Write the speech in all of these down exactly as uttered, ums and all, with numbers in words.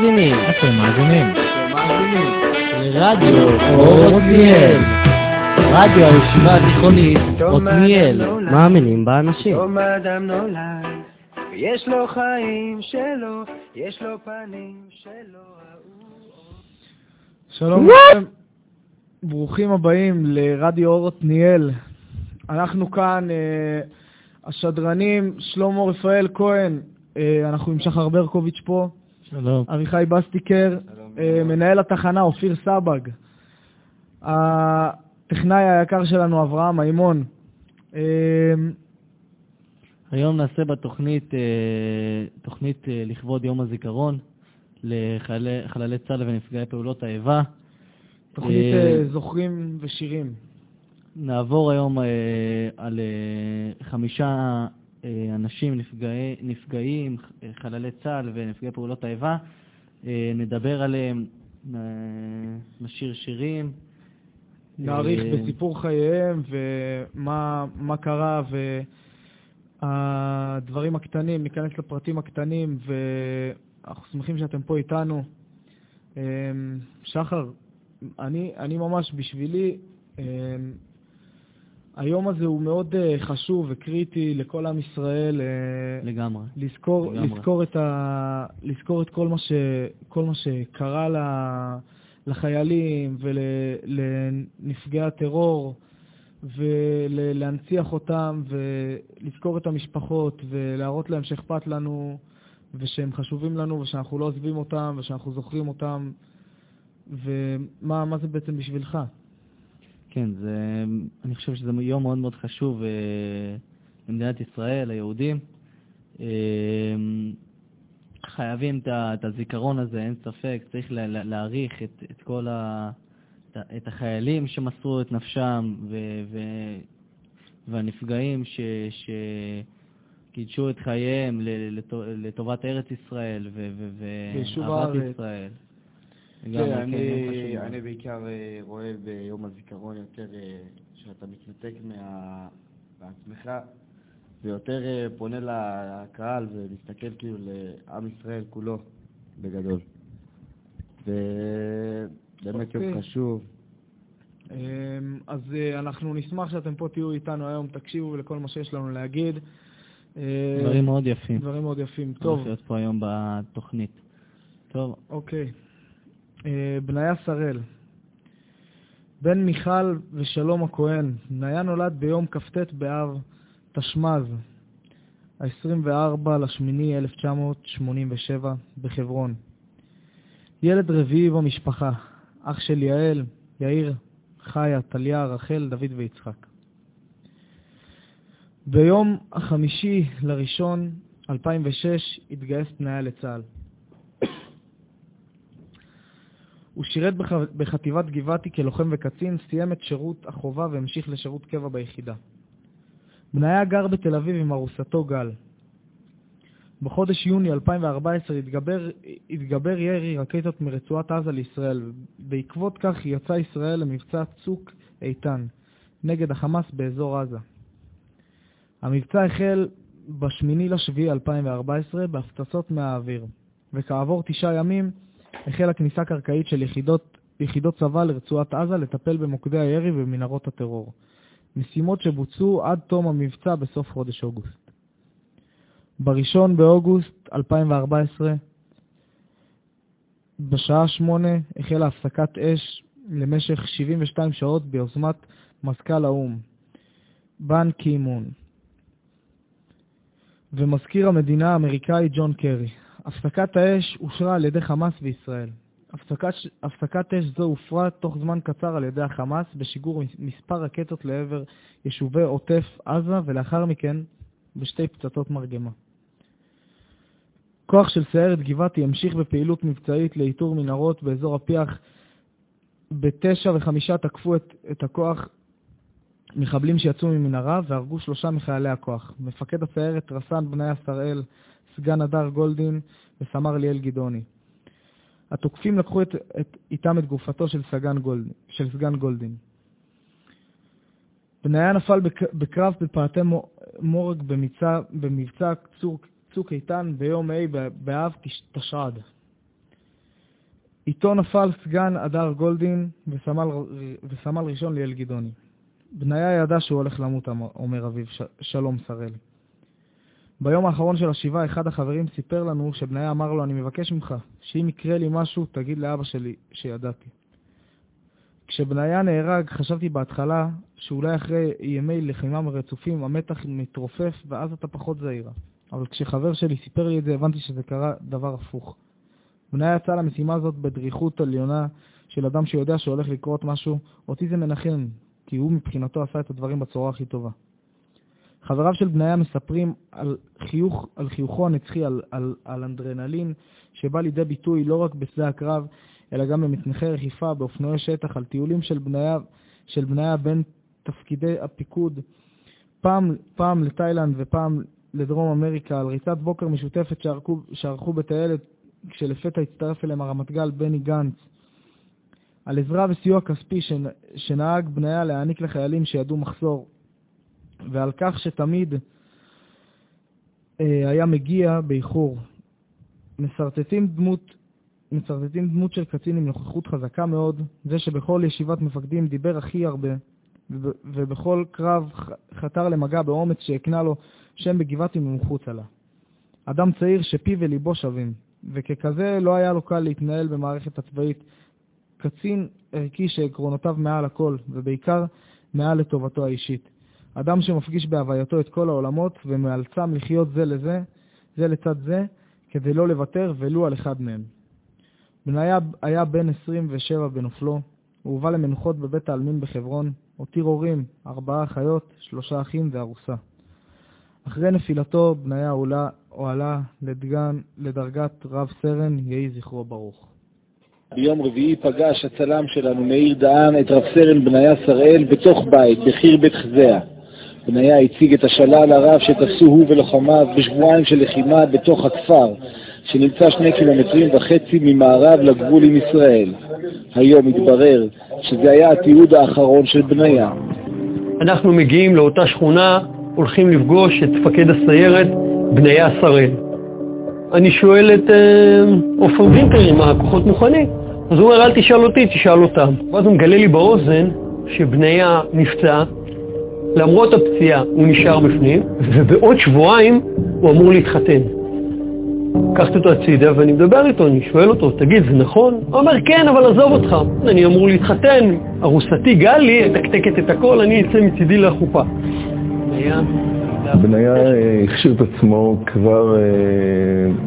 מאזינים. אתם מאזינים. אתם מאזינים. לרדיו עתניאל. רדיו הישיבה התיכונית עתניאל. מאמינים באנשים. יום אדם נולד, ויש לו חיים שלו, יש לו פנים שלו. שלום לכם. ברוכים הבאים לרדיו עתניאל. אנחנו כאן השדרנים שלמה רפאל כהן. אנחנו עם שחר ברקוביץ' פה, שלום. אביחי בסטיקר, שלום. מנהל התחנה אופיר סבג, הטכנאי היקר שלנו אברהם אימון. היום נעשה בתוכנית תוכנית לכבוד יום הזיכרון לחללי צה"ל ונפגעי פעולות האיבה. תוכנית זוכרים ושירים. נעבור היום על חמישה אנשים נפגעי, נפגעים, חללי צה"ל ונפגעי פעולות האיבה. נדבר עליהם, נשיר שירים. נעריך בסיפור חייהם ומה מה קרה והדברים הקטנים, ניכנס לפרטים הקטנים, ואנחנו שמחים שאתם פה איתנו. שחר, אני, אני ממש בשבילי, היום הזה הוא מאוד uh, חשוב וקריטי לכל עם ישראל. Uh, לגמרי. לזכור, לגמרי. לזכור את ה... לזכור את כל מה ש... כל מה שקרה ל... לחיילים ולנפגעי ול... הטרור, ולהנציח אותם, ולזכור את המשפחות, ולהראות להם שאכפת לנו, ושהם חשובים לנו, ושאנחנו לא עוזבים אותם, ושאנחנו זוכרים אותם. ומה מה זה בעצם בשבילך? כן, זה, אני חושב שזה יום מאוד מאוד חשוב אה, למדינת ישראל, היהודים. אה, חייבים את הזיכרון הזה, אין ספק. צריך להעריך את, את כל ה, את החיילים שמסרו את נפשם ו, ו, והנפגעים ש, שקידשו את חייהם לטובת ארץ ישראל ואהבת ישראל. אני בעיקר רואה ביום הזיכרון יותר שאתה מתנתק מעצמך ויותר פונה לקהל ומסתכל כאילו לעם ישראל כולו בגדול. באמת יום חשוב. אז אנחנו נשמח שאתם פה תהיו איתנו היום, תקשיבו לכל מה שיש לנו להגיד. דברים מאוד יפים. דברים מאוד יפים. טוב. אנחנו נעשה פה היום בתוכנית. טוב. אוקיי. בניה שראל, בן מיכל ושלום הכהן. בניה נולד ביום כ"ט באב תשמ"ז, ה-עשרים וארבעה באוגוסט אלף תשע מאות שמונים ושבע, בחברון. ילד רביעי במשפחה, אח של יעל, יאיר, חיה, תליה, רחל, דוד ויצחק. ביום החמישי לראשון אלפיים ושש התגייס בניה לצה"ל. הוא שירת בח... בחטיבת גבעתי כלוחם וקצין, סיים את שירות החובה והמשיך לשירות קבע ביחידה. בניה גר בתל אביב עם ארוסתו גל. בחודש יוני אלפיים וארבע עשרה התגבר, התגבר ירי רקטות מרצועת עזה לישראל. בעקבות כך יצא ישראל למבצע צוק איתן נגד החמאס באזור עזה. המבצע החל ב-שמונה ביולי אלפיים וארבע עשרה בהפצצות מהאוויר, וכעבור תשעה ימים החלה כניסה קרקעית של יחידות, יחידות צבא לרצועת עזה לטפל במוקדי הירי ובמנהרות הטרור. משימות שבוצעו עד תום המבצע בסוף חודש אוגוסט. בראשון באוגוסט אלפיים וארבע עשרה, בשעה שמונה, החלה הפסקת אש למשך שבעים ושתיים שעות ביוזמת מזכ"ל האו"ם, בן קי מון, ומזכיר המדינה האמריקאי ג'ון קרי. הפסקת האש אושרה על ידי חמאס וישראל. הפסקת, הפסקת אש זו הופרה תוך זמן קצר על ידי החמאס בשיגור מספר רקטות לעבר יישובי עוטף עזה, ולאחר מכן בשתי פצצות מרגמה. כוח של סיירת גבעתי המשיך בפעילות מבצעית לאיתור מנהרות באזור הפיח. בתשע וחמישה תקפו את, את הכוח מחבלים שיצאו ממנהרה והרגו שלושה מחיילי הכוח. מפקד הסיירת רס"ן בניה שראל, סגן נדר גולדן וסמ"ר ליאל גדעוני. התוקפים לקחו את, את, איתם את גופתו של סגן גולדן. של סגן גולדן. בניה נפל בק, בקרב בפאתי מורג במצע, במבצע צוק, צוק איתן ביום ה' באב תשע"ד. איתו נפל סגן נדר גולדן וסמל, וסמל ראשון ליאל גדעוני. בניה ידע שהוא הולך למות, עומר אביב, ש- שלום שראל. ביום האחרון של השבעה, אחד החברים סיפר לנו שבניה אמר לו, אני מבקש ממך, שאם יקרה לי משהו, תגיד לאבא שלי שידעתי. כשבניה נהרג, חשבתי בהתחלה שאולי אחרי ימי לחימה מרצופים, המתח מתרופף ואז אתה פחות זהירה. אבל כשחבר שלי סיפר לי את זה, הבנתי שזה קרה דבר הפוך. בניה יצאה למשימה הזאת בדריכות עליונה של אדם שיודע שהולך לקרות משהו. אותי זה מנחם, כי הוא מבחינתו עשה את הדברים בצורה הכי טובה. חבריו של בניה מספרים על חיוך, על חיוכו הנצחי, על, על, על אנדרנלין שבא לידי ביטוי לא רק בשדה הקרב, אלא גם במתנחי רכיפה, באופנועי שטח, על טיולים של בניה, של בניה בין תפקידי הפיקוד, פעם, פעם לתאילנד ופעם לדרום אמריקה, על ריצת בוקר משותפת שערכו, שערכו בתיילת, כשלפתע הצטרף אליהם הרמת גל בני גנץ, על עזרה וסיוע כספי שנהג בניה להעניק לחיילים שידעו מחסור, ועל כך שתמיד אה, היה מגיע באיחור. מסרטטים דמות, מסרטטים דמות של קצין עם נוכחות חזקה מאוד, זה שבכל ישיבת מפקדים דיבר הכי הרבה, ובכל קרב חתר למגע באומץ שהקנה לו שם בגבעתיים ומחוץ עלה. אדם צעיר שפי וליבו שווים, וככזה לא היה לו קל להתנהל במערכת הצבאית. קצין ערכי שעקרונותיו מעל הכל, ובעיקר מעל לטובתו האישית. אדם שמפגיש בהווייתו את כל העולמות ומאלצם לחיות זה לזה, זה לצד זה, כדי לא לוותר ולו על אחד מהם. בניה היה בן עשרים ושבע בנופלו, הוא הובא למנוחות בבית העלמין בחברון, הותיר הורים, ארבעה אחיות, שלושה אחים וארוסה. אחרי נפילתו בניה עולה, עולה לדגן, לדרגת רב סרן, יהי זכרו ברוך. ביום רביעי פגש הצלם שלנו מאיר דהן את רב סרן בניה שראל בתוך בית, בחיר בית חזיה. בניה הציג את השלל הרב שתפסו הוא ולוחמיו בשבועיים של לחימה בתוך הכפר, שנמצא שני קילומטרים וחצי ממערב לגבול עם ישראל. היום התברר שזה היה התיעוד האחרון של בניה. אנחנו מגיעים לאותה שכונה, הולכים לפגוש את מפקד הסיירת בניה שראל. אני שואל את אופר וינטר אם הכוחות מוכנים. אז הוא אומר, אל תשאל אותי, תשאל אותם. ואז הוא מגלה לי באוזן שבניה נפצע, למרות הפציעה הוא נשאר בפנים, ובעוד שבועיים הוא אמור להתחתן. לקחתי אותו הצידה ואני מדבר איתו, אני שואל אותו, תגיד, זה נכון? הוא אומר, כן, אבל עזוב אותך, אני אמור להתחתן, ארוסתי גלי, תקתקת את הכל, אני אצא מצידי לחופה. בניה... בניה הכשיר את עצמו כבר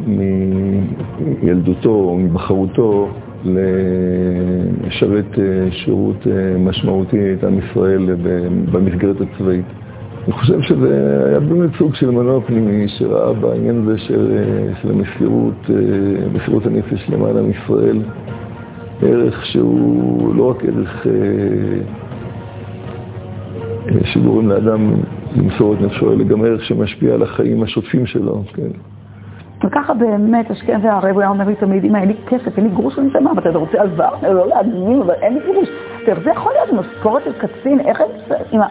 מילדותו או מבחרותו לשרת שירות משמעותי את עם ישראל במסגרת הצבאית. אני חושב שזה היה באמת סוג של מנוע פנימי שראה בעניין הזה של, של המסירות, מסירות הנפש למען עם ישראל, ערך שהוא לא רק ערך שגורם לאדם למסור את נפשו, אלא גם ערך שמשפיע על החיים השוטפים שלו, כן. וככה באמת, השכם והערב, הוא היה אומר לי תמיד, אמא, אין לי כסף, אין לי גרוש לנשמה, אבל אתה רוצה עזבה? לא להדמים, אבל אין לי גרוש. זה יכול להיות משכורת של קצין, איך זה? אמא,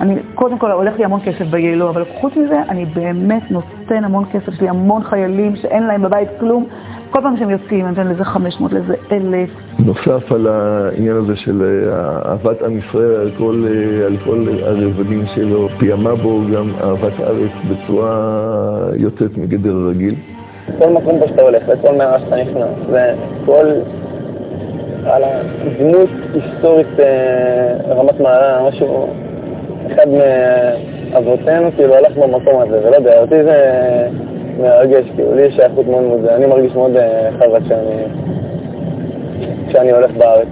אני קודם כל הולך לי המון כסף בילו, אבל חוץ מזה, אני באמת נותן המון כסף, יש לי המון חיילים שאין להם בבית כלום, כל פעם שהם יוצאים, אני נותן לזה חמש מאות, לזה אלף. נוסף על העניין הזה של אהבת עם ישראל על כל, על כל הרבדים שלו, פיימה בו גם אהבת הארץ בצורה יוצאת מגדר רגיל. כל מקום פה שאתה הולך, וכל מערה שאתה נכנס, וכל על הדמות היסטורית רמת מעלה, משהו, אחד מאבותינו כאילו הלך במקום הזה, ולא יודע, אותי זה... מרגש, כאילו, לי יש שייכות מאוד מוזר, אני מרגיש מאוד חזק כשאני הולך בארץ.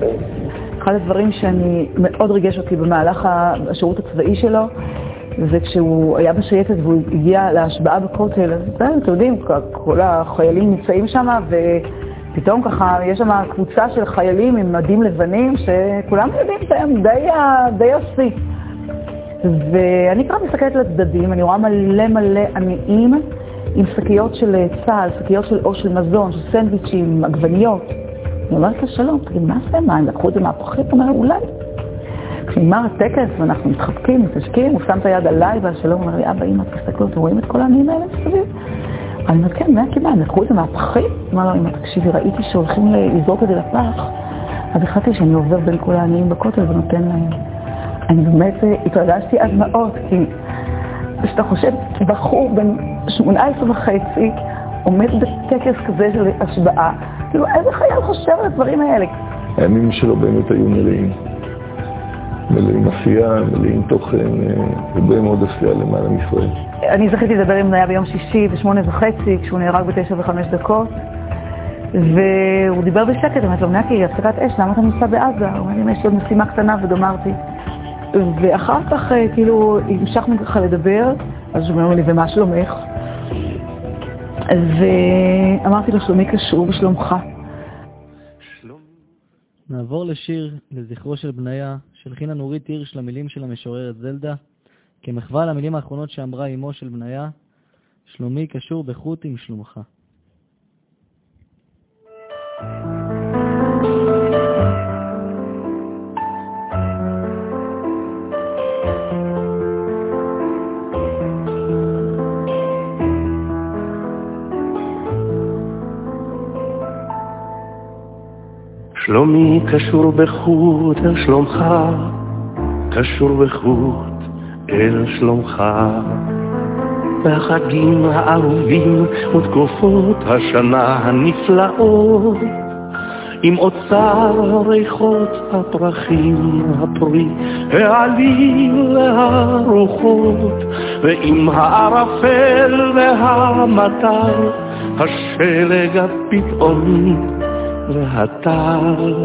אחד הדברים שאני מאוד ריגש אותי במהלך השירות הצבאי שלו, זה כשהוא היה בשייטת והוא הגיע להשבעה בכותל, אז אתם יודעים, כל החיילים נמצאים שם, ופתאום ככה יש שם קבוצה של חיילים עם מדים לבנים, שכולם יודעים שהם די עושי. ואני כבר מסתכלת לצדדים, אני רואה מלא מלא עניים, עם שקיות של צה"ל, שקיות של אוש של מזון, של סנדוויצ'ים, עגבניות. אני אומרת לה, שלום, תגיד, מה זה? מה, הם לקחו את זה מהפחית? אומר, אולי. כשנגמר הטקס ואנחנו מתחבקים, מתנשקים, הוא שם את היד עליי, והשלום אומר לי, אבא, אמא, תסתכלו, אתם רואים את כל העניים האלה? אני אומרת, כן, מה קיבלנו? לקחו את זה מהפחים? מה לא, אם תקשיבי, ראיתי שהולכים לזרוק את זה לפח, אז החלטתי שאני עובר בין כל העניים בכותל ונותן להם. אני באמת התרגשתי עד מאוד, כי כשאתה חושב, בחור בין שמונה עשרה וחצי עומד בטקס כזה של השבעה, כאילו איזה חייל חושב על הדברים האלה? הימים שלו באמת היו מלאים. מלאים עשייה, מלאים תוכן, הרבה מאוד עשייה למעלה מישראל. אני זכיתי לדבר עם בניה ביום שישי בשמונה וחצי, כשהוא נהרג בתשע וחמש דקות, והוא דיבר בשקט, אני אומרת לו, מנקי, הפסקת אש, למה אתה נמצא בעזה? הוא אומר לי, יש עוד משימה קטנה, ודומרתי. ואחר כך, כאילו, המשכנו ככה לדבר, אז הוא אומר לי, ומה שלומך? ואמרתי לו, שלומי קשור בשלומך. נעבור לשיר לזכרו של בניה, שלחינה נורית הירש למילים של המשוררת זלדה, כמחווה למילים האחרונות שאמרה אמו של בניה, שלומי קשור בחוט עם שלומך. שלומי קשור בחוט אל שלומך, קשור בחוט אל שלומך. והחגים הערובים ותקופות השנה הנפלאות, עם אוצר ריחות הפרחים, הפרי העליל והרוחות, ועם הערפל והמטר, השלג הפתאום והטל,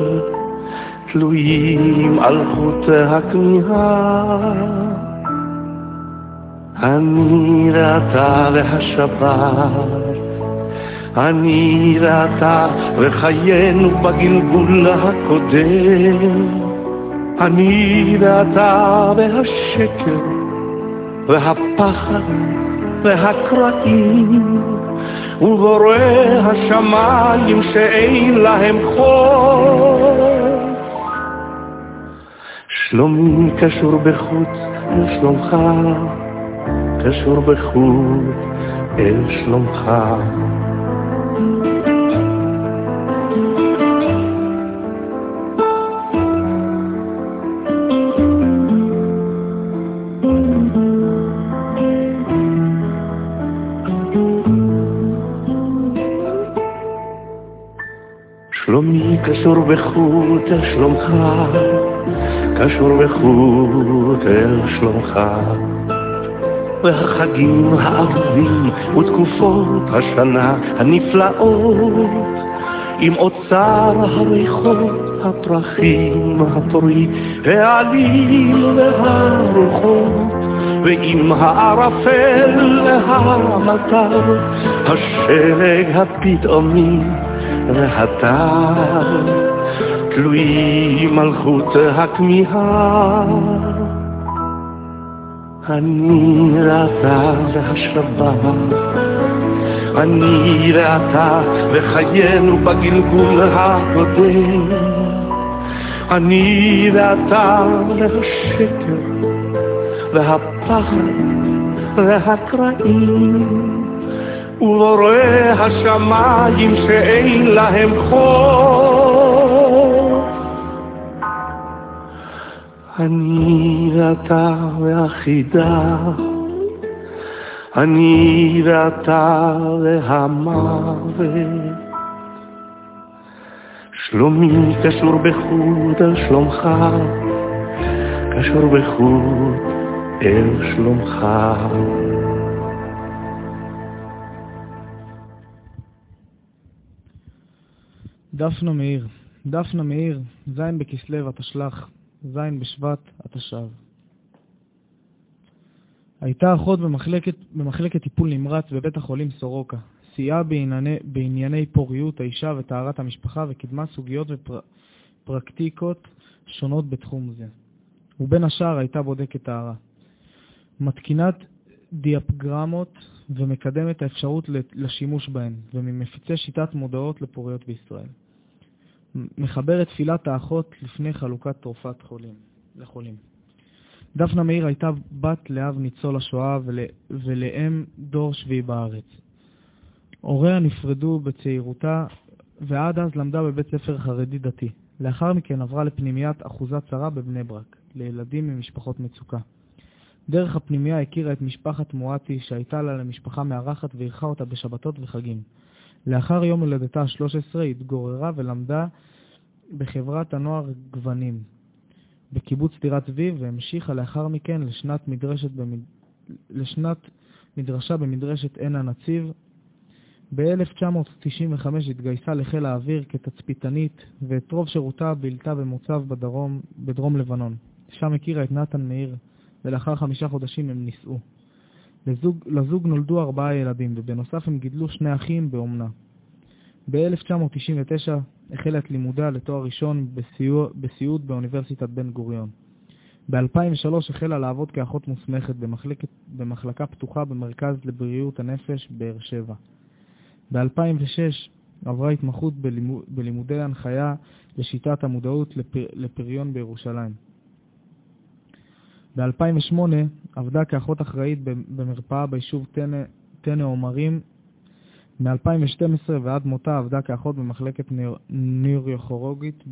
תלויים על חוט הכמיהה. אני ואתה והשבת, אני ואתה וחיינו בגלגול הקודם, אני ואתה והשקר והפחד והקרעים ובורא השמיים שאין להם חור. שלומי קשור בחוט אל שלומך, קשור בחוט אל שלומך. שלומי קשור בחוט אל שלומך, קשור בחוט אל שלומך. והחגים הערבים ותקופות השנה הנפלאות, עם אוצר הריחות הפרחים, הפרי העליל והרוחות, ועם הערפל והמטר, השלג הפתאומי והטל, תלויים על חוט הכמיהה. אני ואתה והשבת, אני ואתה וחיינו בגלגול הקודם, אני ואתה והשקר והפחד והקרעים, ובורא השמיים שאין להם חור. אני ואתה והחידה, אני ואתה והמוות. שלומי קשור בחוט אל שלומך, קשור בחוט אל שלומך. דפנה מאיר, דפנה מאיר, זין בכסלב אתה שלח, זין בשבט אתה שב. הייתה אחות במחלקת, במחלקת טיפול נמרץ בבית החולים סורוקה, סייעה בענייני, בענייני פוריות האישה וטהרת המשפחה, וקידמה סוגיות ופרקטיקות שונות בתחום זה. ובין השאר הייתה בודקת טהרה, מתקינת דיאפגרמות ומקדמת את האפשרות לשימוש בהן, וממפיצי שיטת מודעות לפוריות בישראל. מחברת תפילת האחות לפני חלוקת תרופת חולים, לחולים. דפנה מאיר הייתה בת לאב ניצול השואה ולאם דור שביעי בארץ. הוריה נפרדו בצעירותה, ועד אז למדה בבית ספר חרדי דתי. לאחר מכן עברה לפנימיית אחוזת שרה בבני ברק, לילדים ממשפחות מצוקה. דרך הפנימיה הכירה את משפחת מואטי, שהייתה לה למשפחה מארחת ואירחה אותה בשבתות וחגים. לאחר יום הולדתה השלוש עשרה התגוררה ולמדה בחברת הנוער גוונים בקיבוץ טירת צבי, והמשיכה לאחר מכן לשנת מדרשת במד... לשנת מדרשה במדרשת עין הנציב. ב-אלף תשע מאות תשעים וחמש התגייסה לחיל האוויר כתצפיתנית, ואת רוב שירותה בילתה במוצב בדרום, בדרום לבנון. שם הכירה את נתן מאיר, ולאחר חמישה חודשים הם נישאו. לזוג, לזוג נולדו ארבעה ילדים, ובנוסף הם גידלו שני אחים באומנה. ב-אלף תשע מאות תשעים ותשע החלה את לימודה לתואר ראשון בסיוע, בסיעוד באוניברסיטת בן גוריון. ב-אלפיים ושלוש החלה לעבוד כאחות מוסמכת במחלקת, במחלקה פתוחה במרכז לבריאות הנפש באר שבע. ב-אלפיים ושש עברה התמחות בלימוד, בלימודי הנחיה לשיטת המודעות לפר, לפריון בירושלים. ב-אלפיים ושמונה עבדה כאחות אחראית במרפאה ביישוב תנה, תנה עומרים. מ-אלפיים ושתים עשרה ועד מותה עבדה כאחות במחלקת נוירוכירורגית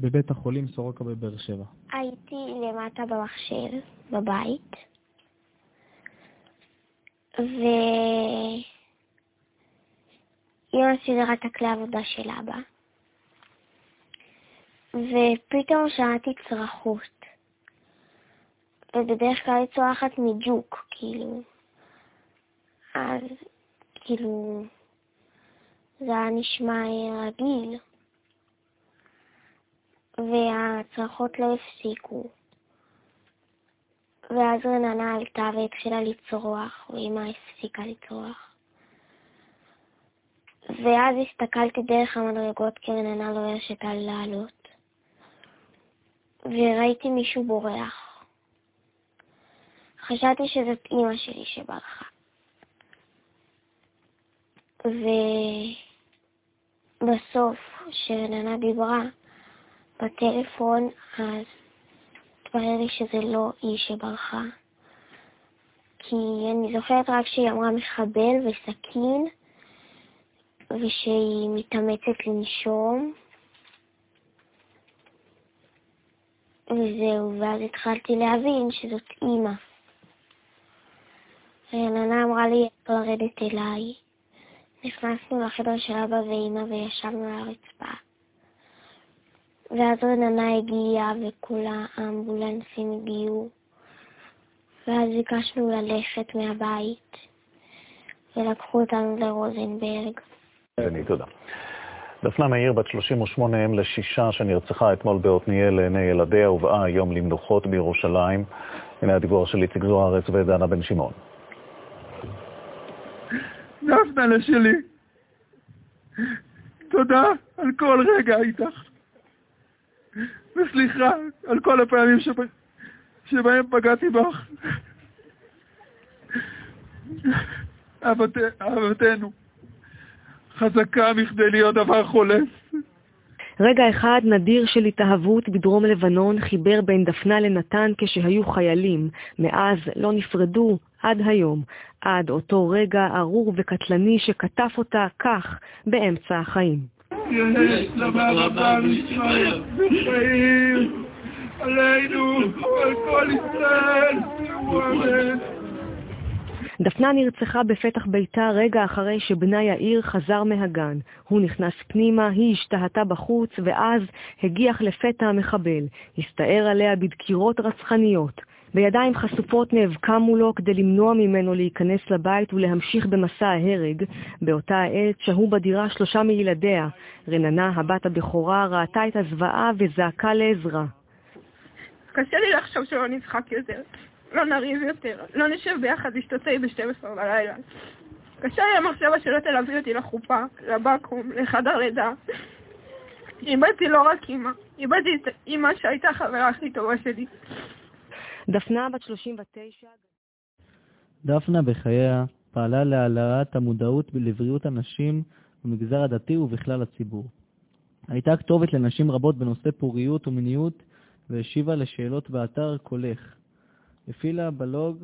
בבית החולים סורוקה בבאר שבע. הייתי למטה במחשב, בבית. ו... אמא סידרה את הכלי עבודה של אבא, ופתאום שמעתי צרחות, ובדרך כלל היא צורחת מג'וק, כאילו, אז כאילו זה היה נשמע רגיל, והצרחות לא הפסיקו, ואז רננה עלתה והתחילה לצרוח, ואמא הפסיקה לצרוח. ואז הסתכלתי דרך המדרגות כרננה לא הרשתה לעלות, וראיתי מישהו בורח. חשבתי שזאת אמא שלי שברחה. ובסוף, כשרננה דיברה בטלפון, אז התברר לי שזה לא היא שברחה. כי אני זוכרת רק שהיא אמרה מחבל וסכין, ושהיא מתאמצת לנשום, וזהו. ואז התחלתי להבין שזאת אמא. רננה אמרה לי לרדת אליי. נכנסנו לחדר של אבא ואמא וישבנו על הרצפה, ואז רננה הגיעה וכל האמבולנסים הגיעו, ואז ביקשנו ללכת מהבית ולקחו אותנו לרוזנברג. תודה. דפנה מאיר, בת שלושים ושמונה, אם לשישה, שנרצחה אתמול באתניאל לעיני ילדיה, הובאה היום למנוחות בירושלים. הנה הדיבור של איציק זוהרץ ודנה בן שמעון. דפנה שלי, תודה על כל רגע איתך, וסליחה על כל הפעמים שבה... שבהם פגעתי בך. אהבת... אהבתנו חזקה מכדי להיות דבר חולף. רגע אחד נדיר של התאהבות בדרום לבנון חיבר בין דפנה לנתן כשהיו חיילים. מאז לא נפרדו עד היום, עד אותו רגע ארור וקטלני שכתף אותה כך באמצע החיים. יש למה רבה לישראל וחיים עלינו על כל ישראל ומאמן. דפנה נרצחה בפתח ביתה רגע אחרי שבנה יאיר חזר מהגן. הוא נכנס פנימה, היא השתהתה בחוץ, ואז הגיח לפתע המחבל. הסתער עליה בדקירות רצחניות. בידיים חשופות נאבקה מולו כדי למנוע ממנו להיכנס לבית ולהמשיך במסע ההרג. באותה העת שהו בדירה שלושה מילדיה. רננה, הבת הבכורה, ראתה את הזוועה וזעקה לעזרה. קשה לי לחשוב שלא נצחק יותר. לא נריב יותר, לא נשב ביחד, נשתוצאי ב-שתים עשרה בלילה. קשה לי המחשבה שלא תלווי אותי לחופה, לבקום, לחדר לידה. איבדתי לא רק אמא, איבדתי את אמא שהייתה חברה הכי טובה שלי. דפנה בת שלושים ותשע. דפנה בחייה פעלה להעלאת המודעות לבריאות הנשים במגזר הדתי ובכלל הציבור. הייתה כתובת לנשים רבות בנושא פוריות ומיניות, והשיבה לשאלות באתר קולך. הפעילה בלוג,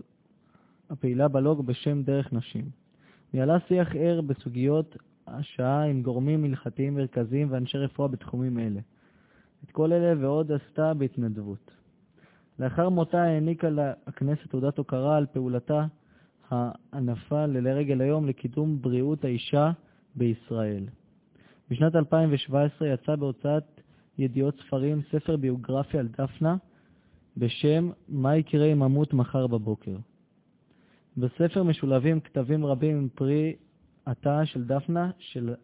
הפעילה בלוג בשם דרך נשים. ניהלה שיח ער בסוגיות השעה עם גורמים הלכתיים מרכזיים ואנשי רפואה בתחומים אלה. את כל אלה ועוד עשתה בהתנדבות. לאחר מותה העניקה לכנסת תעודת הוקרה על פעולתה הענפה לרגל היום לקידום בריאות האישה בישראל. בשנת אלפיים ושבע עשרה יצא בהוצאת ידיעות ספרים ספר ביוגרפיה על דפנה בשם מה יקרה אם אמות מחר בבוקר. בספר משולבים כתבים רבים עם פרי עתה של דפנה של,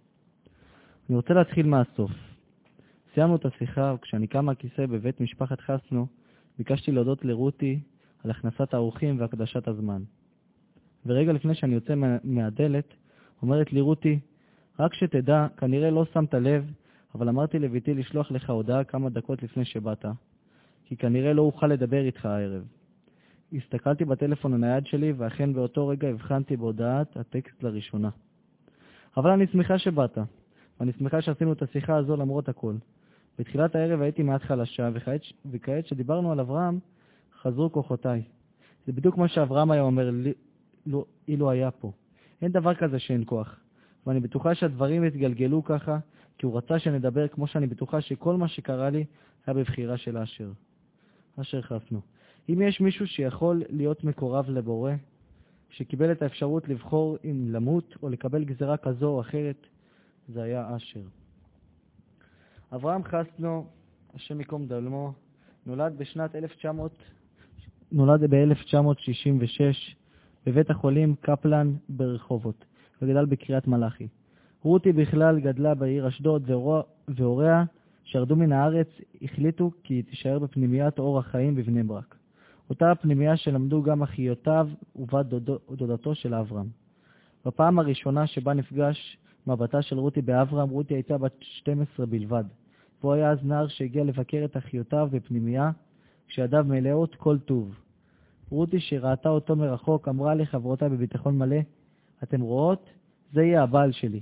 אני רוצה להתחיל מהסוף. סיימנו את השיחה, וכשאני קם מהכיסא בבית משפחת חסנו, ביקשתי להודות לרותי על הכנסת האורחים והקדשת הזמן. ורגע לפני שאני יוצא מהדלת, אומרת לי רותי, רק שתדע, כנראה לא שמת לב, אבל אמרתי לביתי לשלוח לך הודעה כמה דקות לפני שבאת, כי כנראה לא אוכל לדבר איתך הערב. הסתכלתי בטלפון הנייד שלי, ואכן באותו רגע הבחנתי בהודעת הטקסט לראשונה. אבל אני שמחה שבאת, ואני שמחה שעשינו את השיחה הזו למרות הכל. בתחילת הערב הייתי מעט חלשה, וכעת, וכעת שדיברנו על אברהם, חזרו כוחותיי. זה בדיוק מה שאברהם היה אומר, לא, אילו היה פה. אין דבר כזה שאין כוח, ואני בטוחה שהדברים התגלגלו ככה, כי הוא רצה שנדבר כמו שאני בטוחה שכל מה שקרה לי היה בבחירה של אשר. אשר חפנו. אם יש מישהו שיכול להיות מקורב לבורא, שקיבל את האפשרות לבחור אם למות או לקבל גזרה כזו או אחרת, זה היה אשר. אברהם חסנו, השם יקום דמו, נולד בשנת אלף תשע מאות שישים ושש בבית החולים קפלן ברחובות, וגדל בקריית מלאכי. רותי בכלל גדלה בעיר אשדוד, והוריה שירדו מן הארץ החליטו כי היא תישאר בפנימיית אור החיים בבני ברק. אותה הפנימייה שלמדו גם אחיותיו ובת דודתו של אברהם. בפעם הראשונה שבה נפגש מבטה של רותי באברהם, רותי הייתה בת שתים עשרה בלבד, והוא היה אז נער שהגיע לבקר את אחיותיו בפנימייה, כשידיו מלאות כל טוב. רותי שראתה אותו מרחוק אמרה לחברותיי בביטחון מלא, אתם רואות? זה יהיה הבעל שלי.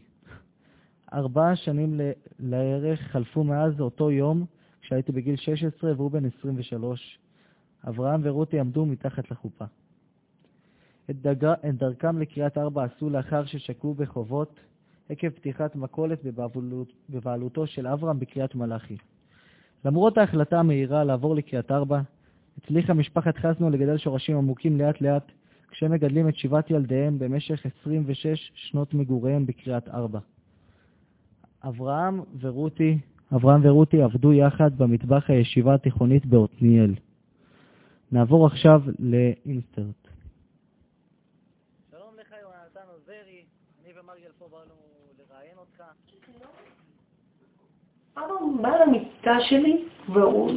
ארבע שנים לערך חלפו מאז אותו יום, כשהייתי בגיל שש עשרה והוא בן עשרים ושלוש. אברהם ורותי עמדו מתחת לחופה. את, דגר, את דרכם לקריית ארבע עשו לאחר ששקעו בחובות עקב פתיחת מכולת בבעלות, בבעלותו של אברהם בקריית מלאכי. למרות ההחלטה המהירה לעבור לקריית ארבע, הצליחה משפחת חסנו לגדל שורשים עמוקים לאט לאט, כשהם מגדלים את שבעת ילדיהם במשך עשרים ושש שנות מגוריהם בקריית ארבע. אברהם ורותי, אברהם ורותי עבדו יחד במטבח הישיבה התיכונית באתניאל. נעבור עכשיו לאינסטרט. שלום לך יונתן עוזרי, אני ומרגל פה באנו לראיין אותך. אבא הוא בא למיטה שלי והוא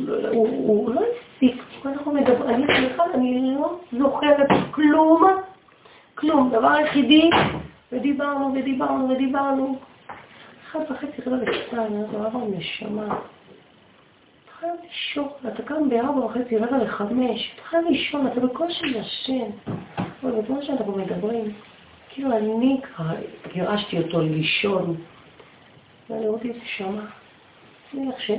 לא הפסיק. אנחנו מדברים, אני לא זוכרת כלום, כלום. דבר יחידי, ודיברנו ודיברנו ודיברנו. אחת וחצי רבע לחתיים, אז הוא עבר נשמה. אתה חייב לישון, אתה קם בארבע וחצי רבע לחמש, אתה חייב לישון, אתה בקושי ישן. אבל בזמן שאנחנו מדברים, כאילו אני גירשתי אותו לישון, ואני רואה איזה שמה. אני לך ש...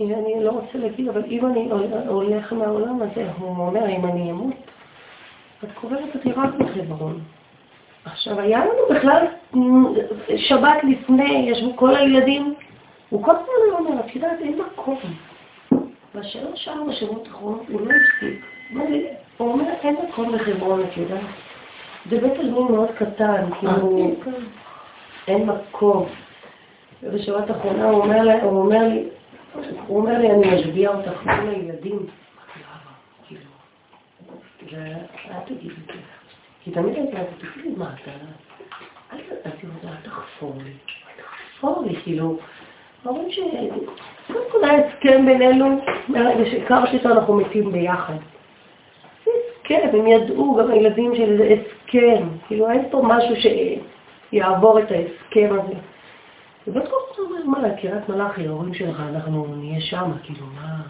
אני לא רוצה להגיד, אבל אם אני הולך מהעולם הזה, הוא אומר, אם אני אמות, את קוברת אותי רק בחברון. עכשיו, היה לנו בכלל שבת לפני, ישבו כל הילדים, הוא כל פעם אומר, את יודעת, אין מקום. בשלוש שעה בשבועות האחרונות הוא לא הפסיק. הוא אומר, אין מקום לחברון, את יודעת. זה בית אלמון מאוד קטן, כאילו, אין מקום. ובשבת האחרונה הוא אומר לי, הוא אומר לי, אני משביע אותך כל הילדים. כאילו, אל תגיד לי ככה. כי תמיד הייתה, תגיד לי מה אתה, אמרתי לו, אל תחפור לי, אל תחפור לי, כאילו, אומרים ש... קודם כל היה הסכם בינינו, מהרגע שהכרתי אותו אנחנו מתים ביחד. זה הסכם, הם ידעו, גם הילדים של זה הסכם, כאילו אין פה משהו שיעבור את ההסכם הזה. ובאת כל כך אומר, מה, קריית מלאכי, ההורים שלך, אנחנו נהיה שם, כאילו, מה?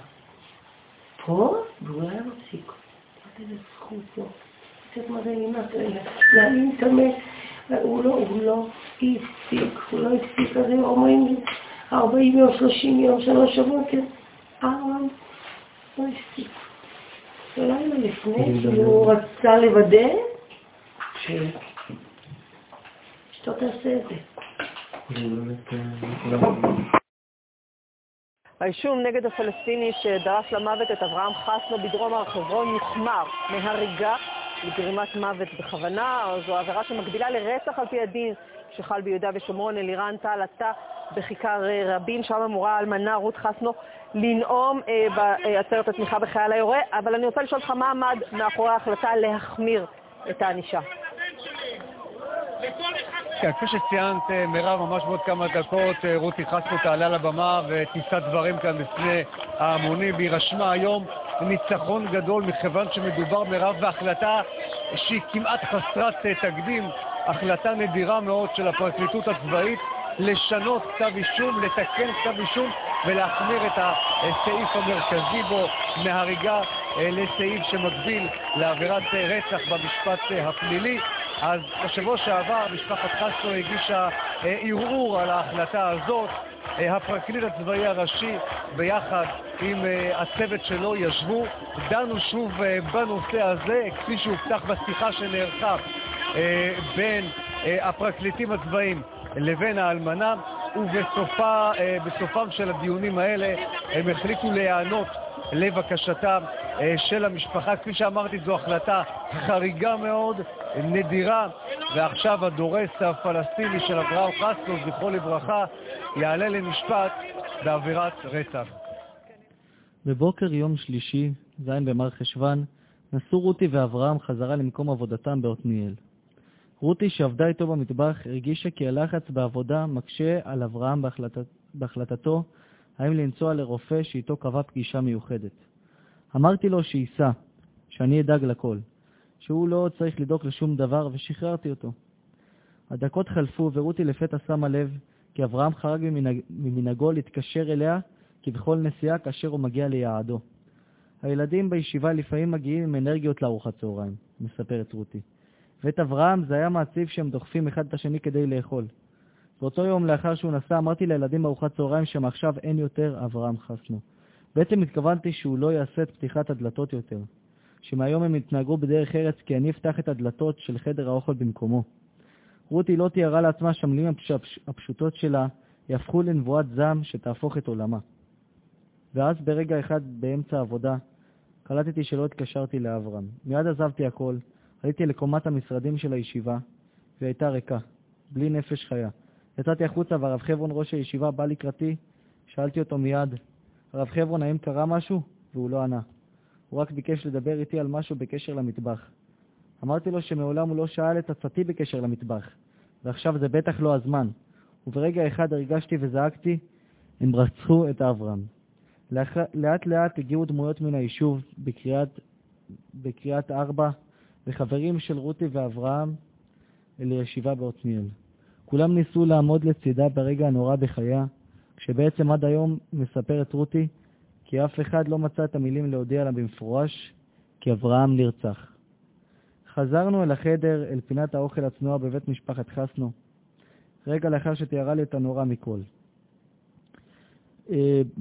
פה? ואולי היה מפסיק. זאת איזה זכות, לא. זאת מה זה לינת, להאין תמך. הוא לא, הוא לא הפסיק, הוא לא הפסיק, אז הם אומרים, ארבעים יום, שלושים יום, שלוש שבוע, כן, ארבעים, לא הפסיק. ולילה לפני, שהוא רצה לוודא, שאתה תעשה את זה. האישום נגד הפלסטיני שדרס למוות את אברהם חסנו בדרום הר חברון יוחמר מהריגה לגרימת מוות בכוונה. זו עבירה שמקבילה לרצח על פי הדין שחל ביהודה ושומרון. אלירן טל עלתה בכיכר רבין, שם אמורה אלמנה רות חסנו לנאום אה, בעצרת התמיכה בחייל היורה, אבל אני רוצה לשאול לך מה עמד מאחורי ההחלטה להחמיר את הענישה. כן, כפי שציינת מירב, ממש בעוד כמה דקות רותי חסנו תעלה לבמה ותישא דברים כאן בפני ההמונים, והיא רשמה היום ניצחון גדול, מכיוון שמדובר מירב בהחלטה שהיא כמעט חסרת תקדים, החלטה נדירה מאוד של הפרקליטות הצבאית לשנות כתב אישום, לתקן כתב אישום ולהחמיר את הסעיף המרכזי בו מהריגה לסעיף שמקביל לעבירת רצח במשפט הפלילי. אז בשבוע שעבר משפחת חסנו הגישה ערעור על ההחלטה הזאת. הפרקליט הצבאי הראשי ביחד עם הצוות שלו ישבו, דנו שוב בנושא הזה, כפי שהובטח בשיחה שנערכה בין הפרקליטים הצבאיים לבין האלמנה, ובסופם של הדיונים האלה הם החליטו להיענות לבקשתם של המשפחה. כפי שאמרתי, זו החלטה חריגה מאוד, נדירה, ועכשיו הדורס הפלסטיני של אברהם חסנו, זכרו לברכה, יעלה למשפט בעבירת רצח. בבוקר יום שלישי, זין במר חשבן, נסו רותי ואברהם חזרה למקום עבודתם באתניאל. רותי שעבדה איתו במטבח הרגישה כי הלחץ בעבודה מקשה על אברהם בהחלטת, בהחלטתו האם לנסוע לרופא שאיתו קבע פגישה מיוחדת. אמרתי לו שייסע, שאני אדאג לכל, שהוא לא צריך לדאוג לשום דבר, ושחררתי אותו. הדקות חלפו ורותי לפתע שמה לב כי אברהם חרג ממנהג, ממנהגו להתקשר אליה כבכל נסיעה כאשר הוא מגיע ליעדו. הילדים בישיבה לפעמים מגיעים עם אנרגיות לארוחת צהריים, מספרת רותי. ואת אברהם זה היה מעציב שהם דוחפים אחד את השני כדי לאכול. באותו יום לאחר שהוא נסע אמרתי לילדים בארוחת צהריים שמעכשיו אין יותר אברהם חסנו. בעצם התכוונתי שהוא לא יעשה את פתיחת הדלתות יותר, שמהיום הם התנהגו בדרך ארץ כי אני אפתח את הדלתות של חדר האוכל במקומו. רותי לא תיארה לעצמה שהמילים הפשוטות שלה יהפכו לנבואת זעם שתהפוך את עולמה. ואז ברגע אחד באמצע העבודה קלטתי שלא התקשרתי לאברהם. מיד עזבתי הכל, הייתי לקומת המשרדים של הישיבה, והייתה ריקה, בלי נפש חיה. יצאתי החוצה והרב חברון ראש הישיבה בא לקראתי, שאלתי אותו מיד, הרב חברון האם קרה משהו? והוא לא ענה. הוא רק ביקש לדבר איתי על משהו בקשר למטבח. אמרתי לו שמעולם הוא לא שאל את עצתי בקשר למטבח, ועכשיו זה בטח לא הזמן. וברגע אחד הרגשתי וזעקתי, הם רצחו את אברהם. לאח... לאט לאט הגיעו דמויות מן היישוב בקריאת, בקריאת ארבע, וחברים של רותי ואברהם לישיבה באותניאל. כולם ניסו לעמוד לצידה ברגע הנורא בחייה, כשבעצם עד היום מספרת רותי כי אף אחד לא מצא את המילים להודיע לה במפורש כי אברהם נרצח. חזרנו אל החדר, אל פינת האוכל הצנועה בבית משפחת חסנו, רגע לאחר שתיארה לי את הנורא מכל.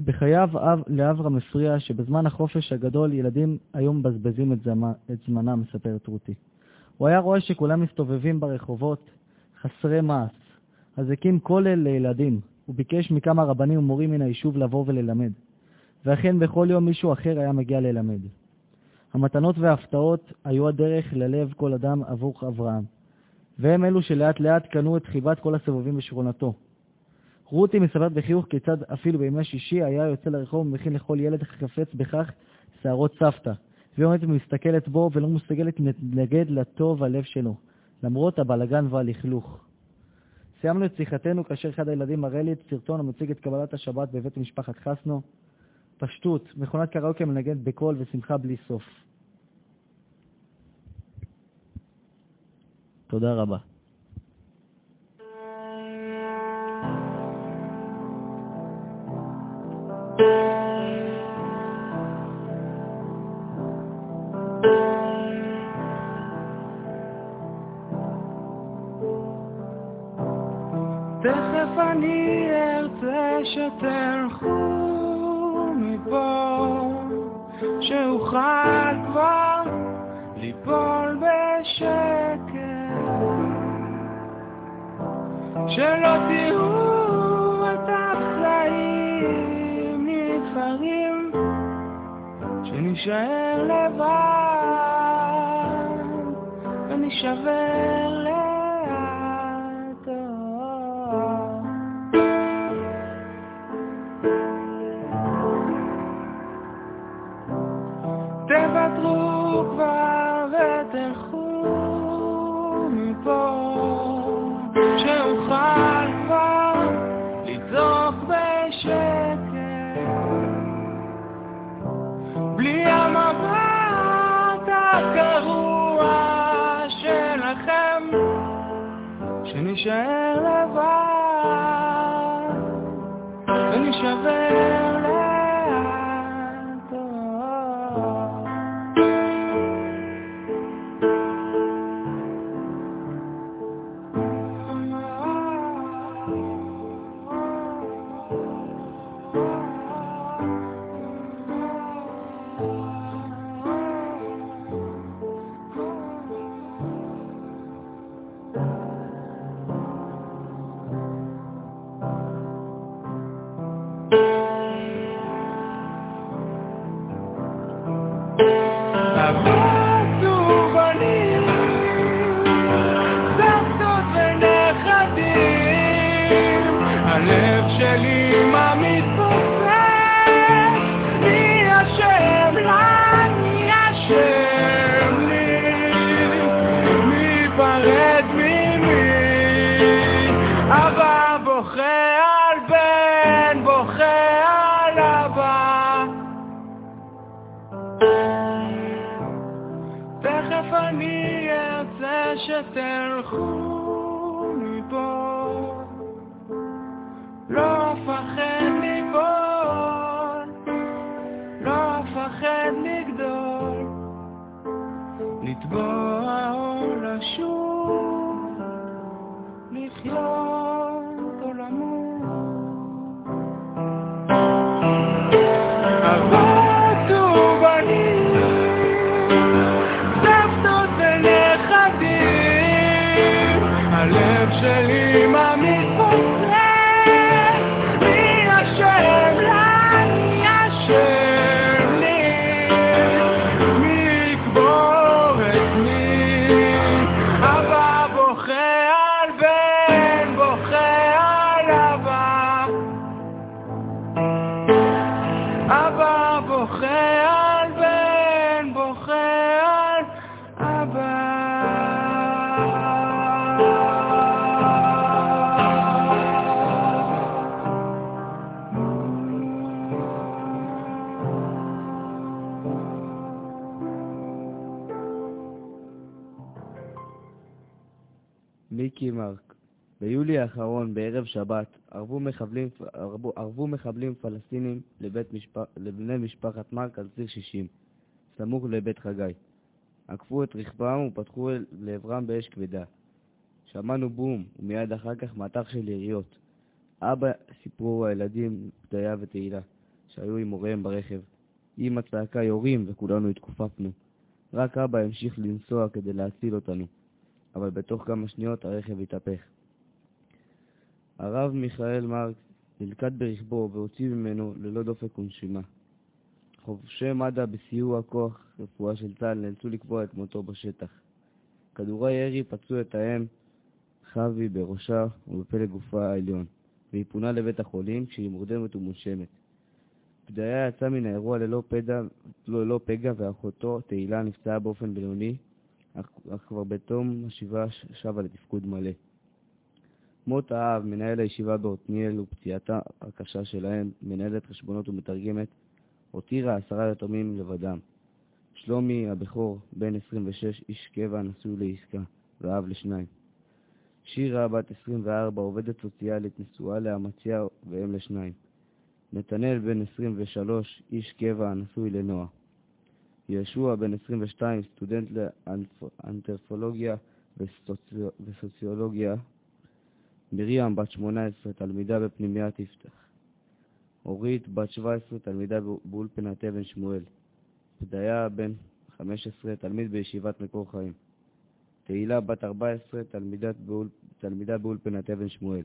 בחייו לאברהם מפריע שבזמן החופש הגדול ילדים היום בזבזים את, זמה, את זמנה, מספרת רותי. הוא היה רואה שכולם מסתובבים ברחובות חסרי מעש, אז הקים כולל לילדים. הוא ביקש מכמה רבנים ומורים מן היישוב לבוא וללמד, ואכן בכל יום מישהו אחר היה מגיע ללמד. המתנות וההפתעות היו הדרך ללב כל אדם עבור אברהם, והם אלו שלאט לאט קנו את חיבת כל הסבובים בשכונתו. רותי מספרת בחיוך כיצד אפילו בימי שישי היה יוצא לרחוב ומכין לכל ילד חפץ בכך שערות סבתא, ועומדת מסתכלת בו ולא מסתגלת להתנגד לטוב הלב שלו, למרות הבלגן והלכלוך. סיימנו את שיחתנו כאשר אחד הילדים מראה לי את סרטון המציג את קבלת השבת בבית משפחת חסנו. פשטות, מכונת קראוקי מנגנת בקול ושמחה בלי סוף. תודה רבה. תכף אני ארצה שתלכו מפה, שאוכל כבר ליפול בשקט, שלא תראו את הפלאים נדפרים, שנשאר לבד ונשבר לבד. תוותרו כבר ותלכו מפה, שאוכל כבר לצעוק בשקט, בלי המבט הקרוע שלכם, שנשאר לבד ונשבר. מיכי מרק, ביולי האחרון בערב שבת ערבו מחבלים, ערבו, ערבו מחבלים פלסטינים לבית משפ... לבני משפחת מרק על ציר שישים, סמוך לבית חגי. עקפו את רכבם ופתחו לעברם באש כבדה. שמענו בום ומיד אחר כך מטח של יריות. אבא סיפרו הילדים, תליה ותהילה, שהיו עם הוריהם ברכב. אמא צעקה יורים וכולנו התכופפנו. רק אבא המשיך לנסוע כדי להציל אותנו. אבל בתוך כמה שניות הרכב התהפך. הרב מיכאל מרק נלקט ברכבו והוציא ממנו ללא דופק ונשימה. חובשי מד"א בסיוע כוח רפואה של צה"ל נאלצו לקבוע את מותו בשטח. כדורי ירי פצעו את האם חבי בראשה ובפלג גופה העליון, והיא פונה לבית החולים כשהיא מורדמת ומונשמת. בדיה יצא מן האירוע ללא פגע, ללא פגע ואחותו תהילה נפצעה באופן בינוני, אך כבר בתום השבעה שבה לתפקוד מלא. מות האב, מנהל הישיבה באתניאל ופציעתה הקשה שלהם, מנהלת חשבונות ומתרגמת, הותירה עשרה יתומים לבדם. שלומי הבכור, בן עשרים ושש, איש קבע, נשוי לעסקה, ואב לשניים. שירה, בת עשרים וארבע, עובדת סוציאלית, נשואה לאמציה ואם לשניים. נתנאל, בן עשרים ושלוש, איש קבע, נשוי לנועה. ישוע, בן עשרים ושתיים, סטודנט לאנתרופולוגיה וסוציולוגיה. מרים, בת שמונה עשרה, תלמידה בפנימיית יפתח. אורית, בת שבע עשרה, תלמידה באולפנת אבן שמואל. פדיה, בן חמש עשרה, תלמיד בישיבת מקור חיים. תהילה, בת ארבע עשרה, תלמידה באולפנת אבן שמואל.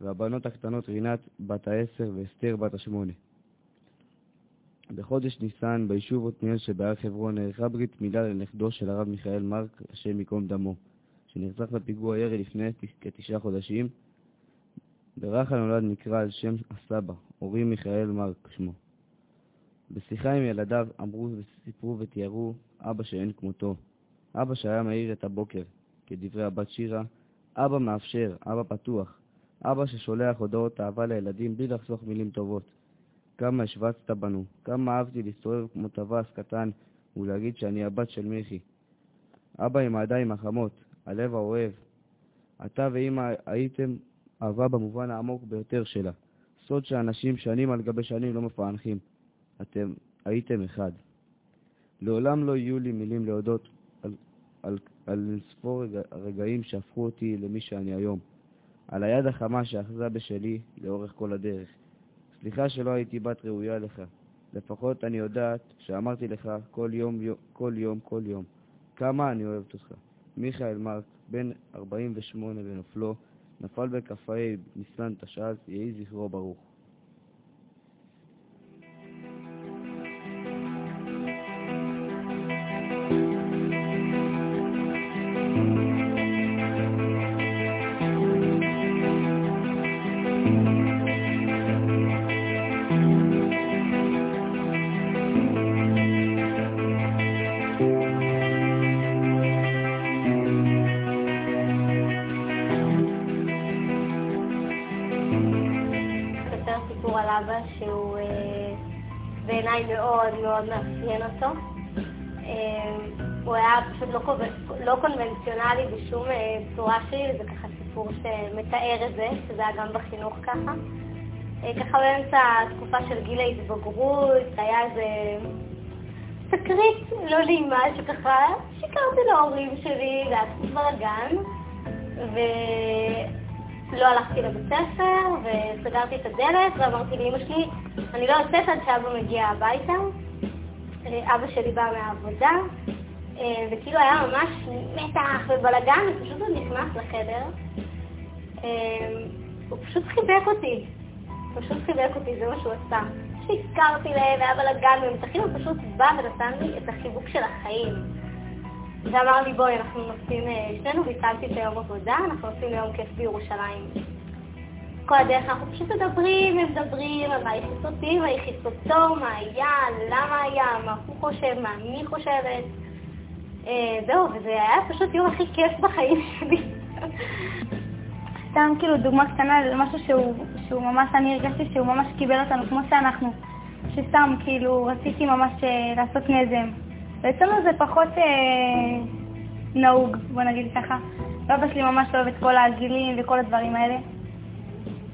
והבנות הקטנות רינת, בת העשר, ואסתר, בת השמונה. בחודש ניסן, ביישוב אתניאל שבהר חברון, נערכה ברית מילה לנכדו של הרב מיכאל מרק, השם מקום דמו, שנרצח בפיגוע ירי לפני כתשעה חודשים. ברחל נולד נקרא על שם הסבא, אורי מיכאל מרק שמו. בשיחה עם ילדיו אמרו וסיפרו ותיארו אבא שאין כמותו. אבא שהיה מאיר את הבוקר, כדברי הבת שירה, אבא מאפשר, אבא פתוח, אבא ששולח הודעות אהבה לילדים בלי לחסוך מילים טובות. כמה השבצת בנו, כמה אהבתי להסתובב כמו טווס קטן ולהגיד שאני הבת של מיכי. אבא עם הידיים החמות, הלב האוהב. אתה ואמא הייתם אהבה במובן העמוק ביותר שלה. סוד שאנשים שנים על גבי שנים לא מפענחים. אתם הייתם אחד. לעולם לא יהיו לי מילים להודות על, על, על ספור רגע, הרגעים שהפכו אותי למי שאני היום. על היד החמה שאחזה בשלי לאורך כל הדרך. סליחה שלא הייתי בת ראויה לך. לפחות אני יודעת שאמרתי לך כל יום, כל יום, כל יום. כמה אני אוהבת אותך. מיכאל מרק, בן ארבעים ושמונה בנופלו, נפל בכ"ה ניסן תש"ז, יהי זכרו ברוך. שהוא בעיניי מאוד מאוד מאפיין אותו. הוא היה פשוט לא קונבנציונלי בשום צורה שלי, זה ככה סיפור שמתאר את זה, שזה היה גם בחינוך ככה. ככה באמצע התקופה של גיל ההתבגרות, היה איזה סקרית לא נעימה שככה שיקרתי להורים שלי, זה היה כבר גן, ו... לא הלכתי לבית ספר, וסגרתי את הדלת ואמרתי לאמא שלי, אני לא יוצאת עד שאבא מגיע הביתה. אבא שלי בא מהעבודה, וכאילו היה ממש מתח ובלגן, ופשוט הוא נכנס לחדר. הוא פשוט חיבק אותי, פשוט חיבק אותי, זה מה שהוא עשה. שהזכרתי להם, היה בלגן, ומתחיל הוא פשוט בא ונתן לי את החיבוק של החיים. ואמר לי, בואי, אנחנו נוסעים, שנינו ביטלתי את היום עבודה, אנחנו נוסעים ליום כיף בירושלים. כל הדרך אנחנו פשוט מדברים, הם מדברים, מה היחיס אותי, מה היחיס אותו, מה היה, למה היה, מה הוא חושב, מה אני חושבת. זהו, וזה היה פשוט יום הכי כיף בחיים שלי. סתם כאילו דוגמה קטנה, זה משהו שהוא ממש, אני הרגשתי שהוא ממש קיבל אותנו כמו שאנחנו, שסתם כאילו רציתי ממש לעשות נזם. ואצלנו זה פחות אה, נהוג, בוא נגיד ככה. אבא שלי ממש אוהב את כל העגילים וכל הדברים האלה.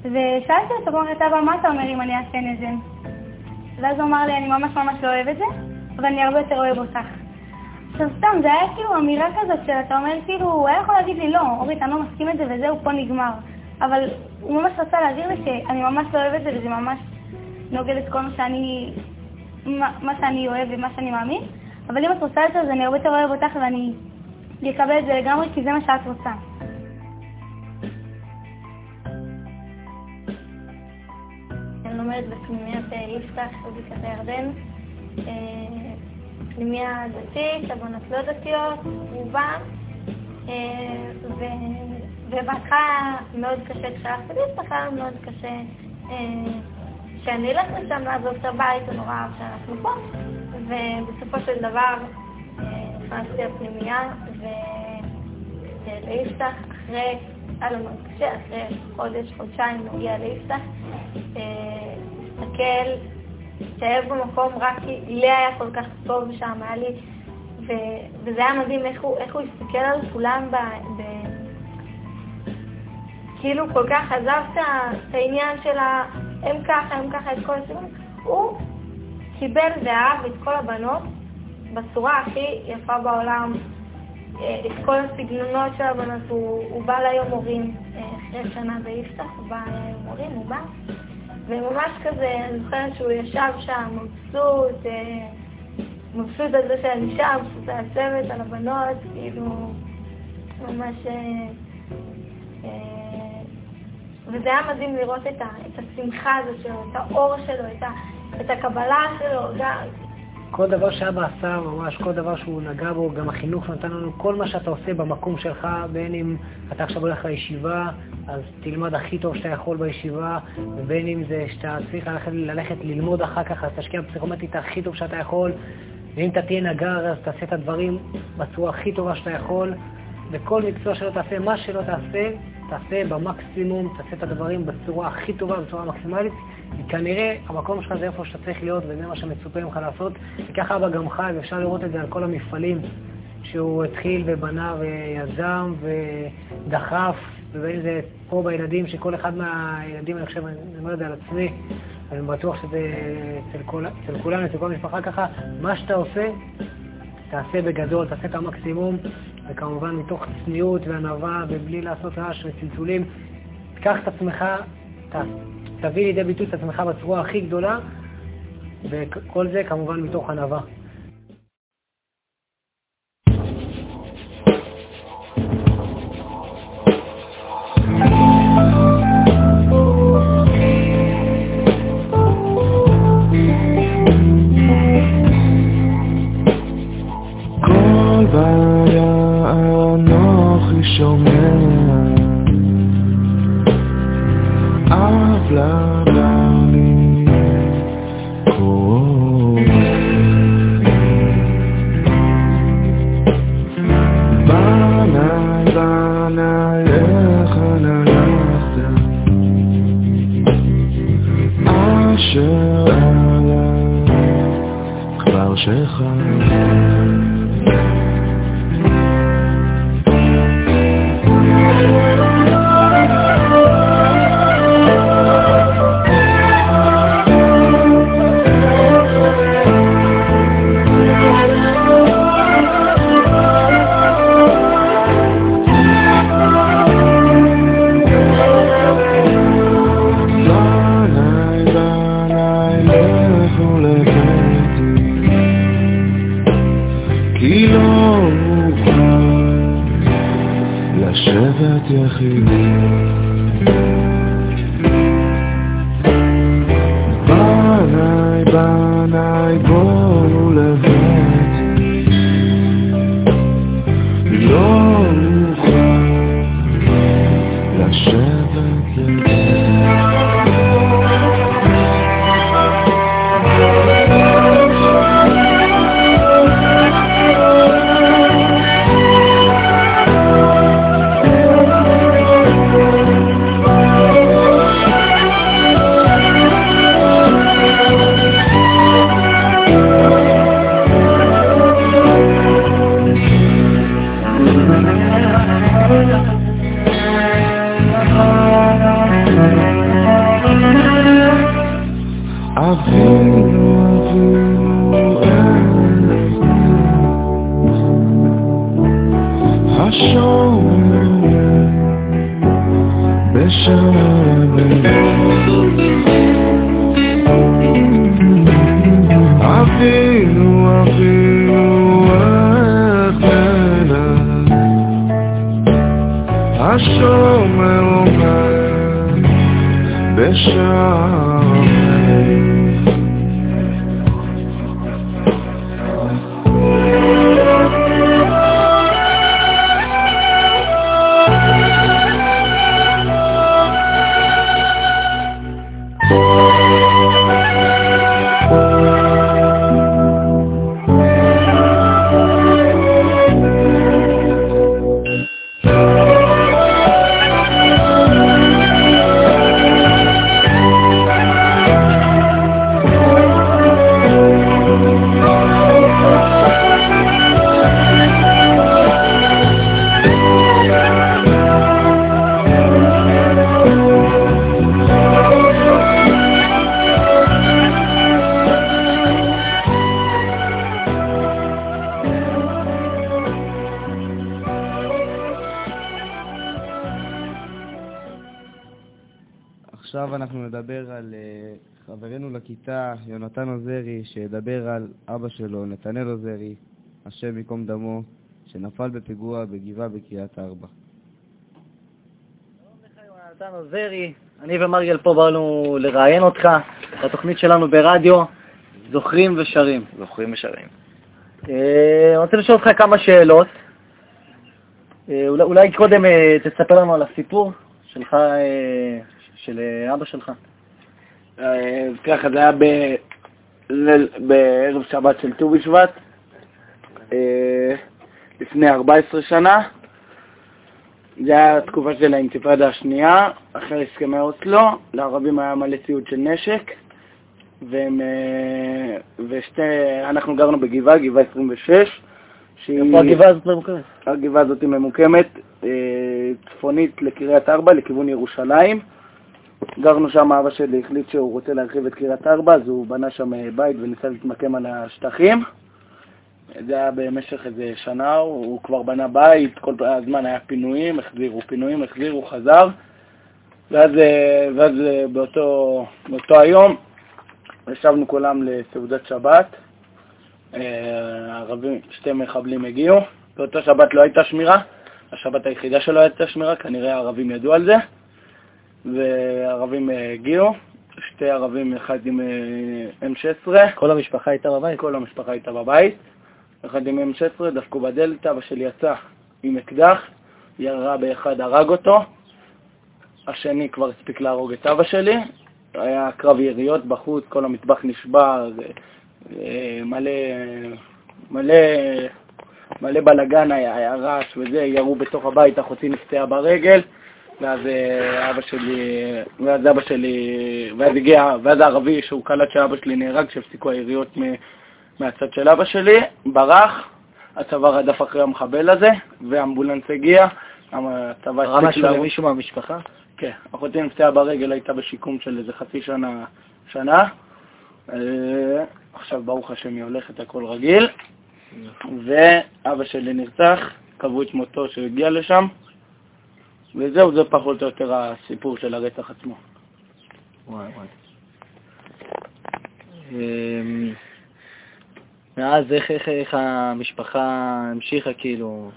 ושאלתי אותו, אמר את אבא, מה אתה אומר אם אני אעשה נזם? ואז הוא אמר לי, אני ממש ממש לא אוהב את זה, אבל אני הרבה יותר אוהב אותך. עכשיו סתם, זה היה כאילו אמירה כזאת של אתה אומר, כאילו, הוא היה יכול להגיד לי, לא, אורית, אני לא מסכים את זה וזהו, פה נגמר. אבל הוא ממש רצה להגיד לי שאני ממש לא אוהב את זה וזה ממש נוגד את כל מה שאני, מה, מה שאני אוהב ומה שאני מאמין. אבל אם את רוצה את זה, אז אני הרבה יותר אוהב אותך ואני אקבל את זה לגמרי, כי זה מה שאת רוצה. אני לומדת בפנימיית יפתח, בבקעת הירדן. פנימיה דתית, הבנות לא דתיות, רובה. ובהתחלה מאוד קשה כשהלכתי להפתחה, מאוד קשה שאני אלך לשם לעזוב את הבית, זה נורא אהב שאנחנו פה. ובסופו של דבר נכנסתי לפנימייה ולהפתח אחרי היה לו מאוד קשה, אחרי חודש, חודשיים נוגע ליפתח, להסתכל, להתאהב במקום, רק לי היה כל כך טוב שם, היה לי, וזה היה מדהים איך הוא הסתכל על כולם ב... כאילו כל כך עזב את העניין של הם ככה, הם ככה, את כל הסיום, הוא קיבל ואהב את כל הבנות בצורה הכי יפה בעולם, את כל הסגנונות של הבנות, הוא, הוא בא ליום הורים, אחרי שנה ביפתח, הוא בא ליום הורים, הוא בא, וממש כזה, אני זוכרת שהוא ישב שם, מבסוט, מבסוט על זה שאני שם, מבסוט על הצוות, על הבנות, כאילו, ממש... וזה היה מדהים לראות את, ה, את השמחה הזו שלו, את האור שלו, את, ה, את הקבלה שלו, גם... כל דבר שאבא עשה, ממש כל דבר שהוא נגע בו, גם החינוך נתן לנו, כל מה שאתה עושה במקום שלך, בין אם אתה עכשיו הולך לישיבה, אז תלמד הכי טוב שאתה יכול בישיבה, ובין אם זה שאתה צריך ללכת, ללכת ללמוד אחר כך, אז תשקיע בפסיכומטרית הכי טוב שאתה יכול, ואם אתה תהיה נגר, אז תעשה את הדברים בצורה הכי טובה שאתה יכול, וכל מקצוע שלא תעשה, מה שלא תעשה, תעשה במקסימום, תעשה את הדברים בצורה הכי טובה, בצורה המקסימלית, כי כנראה המקום שלך זה איפה שאתה צריך להיות וזה מה שמצופה ממך לעשות. וככה אבא גם חי, ואפשר לראות את זה על כל המפעלים שהוא התחיל ובנה ויזם ודחף, ובין זה פה בילדים, שכל אחד מהילדים, אני חושב, אני אומר את זה על עצמי, אני בטוח שזה אצל כולם, אצל כל המשפחה ככה, מה שאתה עושה, תעשה בגדול, תעשה את המקסימום, וכמובן מתוך צניעות וענווה ובלי לעשות רעש וצלצולים. תקח את עצמך, ת, תביא לידי ביטוי את עצמך בצורה הכי גדולה, וכל זה כמובן מתוך ענווה. עכשיו אנחנו נדבר על חברנו לכיתה, יונתן עוזרי, שידבר על אבא שלו, נתנאל עוזרי, השם מקום דמו, שנפל בפיגוע בגבעה בקריית ארבע. שלום לך יונתן עוזרי, אני ומרגל פה באנו לראיין אותך, בתוכנית שלנו ברדיו, זוכרים ושרים. זוכרים ושרים. אני רוצה לשאול אותך כמה שאלות. אולי קודם תספר לנו על הסיפור שלך, של אבא שלך. אז ככה, זה היה בערב שבת של ט"ו בשבט, לפני ארבע עשרה שנה. זה היה תקופה של האינתיפאדה השנייה, אחרי הסכמי אוסלו. לערבים היה מלא ציוד של נשק, ואנחנו גרנו בגבעה, גבעה עשרים ושש. איפה הגבעה הזאת ממוקמת? הגבעה הזאת ממוקמת צפונית לקריית ארבע, לכיוון ירושלים. גרנו שם, אבא שלי החליט שהוא רוצה להרחיב את קריית ארבע, אז הוא בנה שם בית וניסה להתמקם על השטחים. זה היה במשך איזה שנה, הוא כבר בנה בית, כל הזמן היה פינויים, החזירו, פינויים, החזירו, חזר. ואז, ואז באותו, באותו היום ישבנו כולם לסעודת שבת. הערבים, שתי מחבלים הגיעו, באותו שבת לא הייתה שמירה, השבת היחידה שלא הייתה שמירה, כנראה הערבים ידעו על זה, והערבים הגיעו, שתי ערבים, אחד עם אם שש עשרה. כל המשפחה הייתה בבית? כל המשפחה הייתה בבית, אחד עם אם שש עשרה, דפקו בדלת, אבא שלי יצא עם אקדח, ירה באחד, הרג אותו, השני כבר הספיק להרוג את אבא שלי, היה קרב יריות בחוץ, כל המטבח נשבר, מלא, מלא, מלא בלגן היה, היה רעש וזה, ירו בתוך הבית, אחותי נפצעה ברגל, ואז אבא שלי, ואז אבא שלי, ואז הגיע, ואז הערבי שהוא קלט שאבא שלי נהרג, שהפסיקו היריות מהצד של אבא שלי, ברח, הצבא רדף אחרי המחבל הזה, והאמבולנס הגיע, הצבא... ראה משהו למישהו מהמשפחה? כן, אחותי נפצעה ברגל, הייתה בשיקום של איזה חצי שנה, שנה. עכשיו ברוך השם היא הולכת, הכל רגיל, ואבא שלי נרצח, קבעו את מותו שהגיע לשם, וזהו, זה פחות או יותר הסיפור של הרצח עצמו. וואי וואי. מאז איך המשפחה המשיכה כאילו?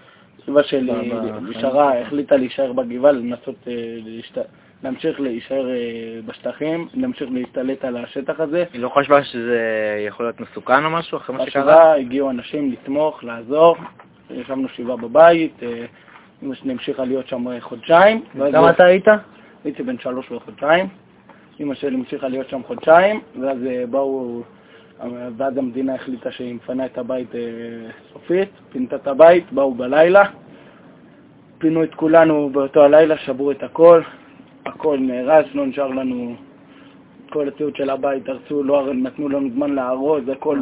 סבא שלי נשארה, החליטה להישאר בגבעה, לנסות להמשיך להישאר בשטחים, להמשיך להסתלט על השטח הזה. היא לא חשבה שזה יכול להיות מסוכן או משהו אחרי מה שקרה? בשבעה הגיעו אנשים לתמוך, לעזור, ישבנו שבעה בבית, אמא שלי המשיכה להיות שם חודשיים. כמה אתה היית? הייתי בן שלוש וחודשיים. אמא שלי המשיכה להיות שם חודשיים, ואז באו, ואז המדינה החליטה שהיא מפנה את הבית סופית, פינתה את הבית, באו בלילה, פינו את כולנו באותו הלילה, שברו את הכל, הכל נהרס, לא נשאר לנו כל הציוד של הבית, הרסו, לא נתנו לנו זמן להרוז, הכל,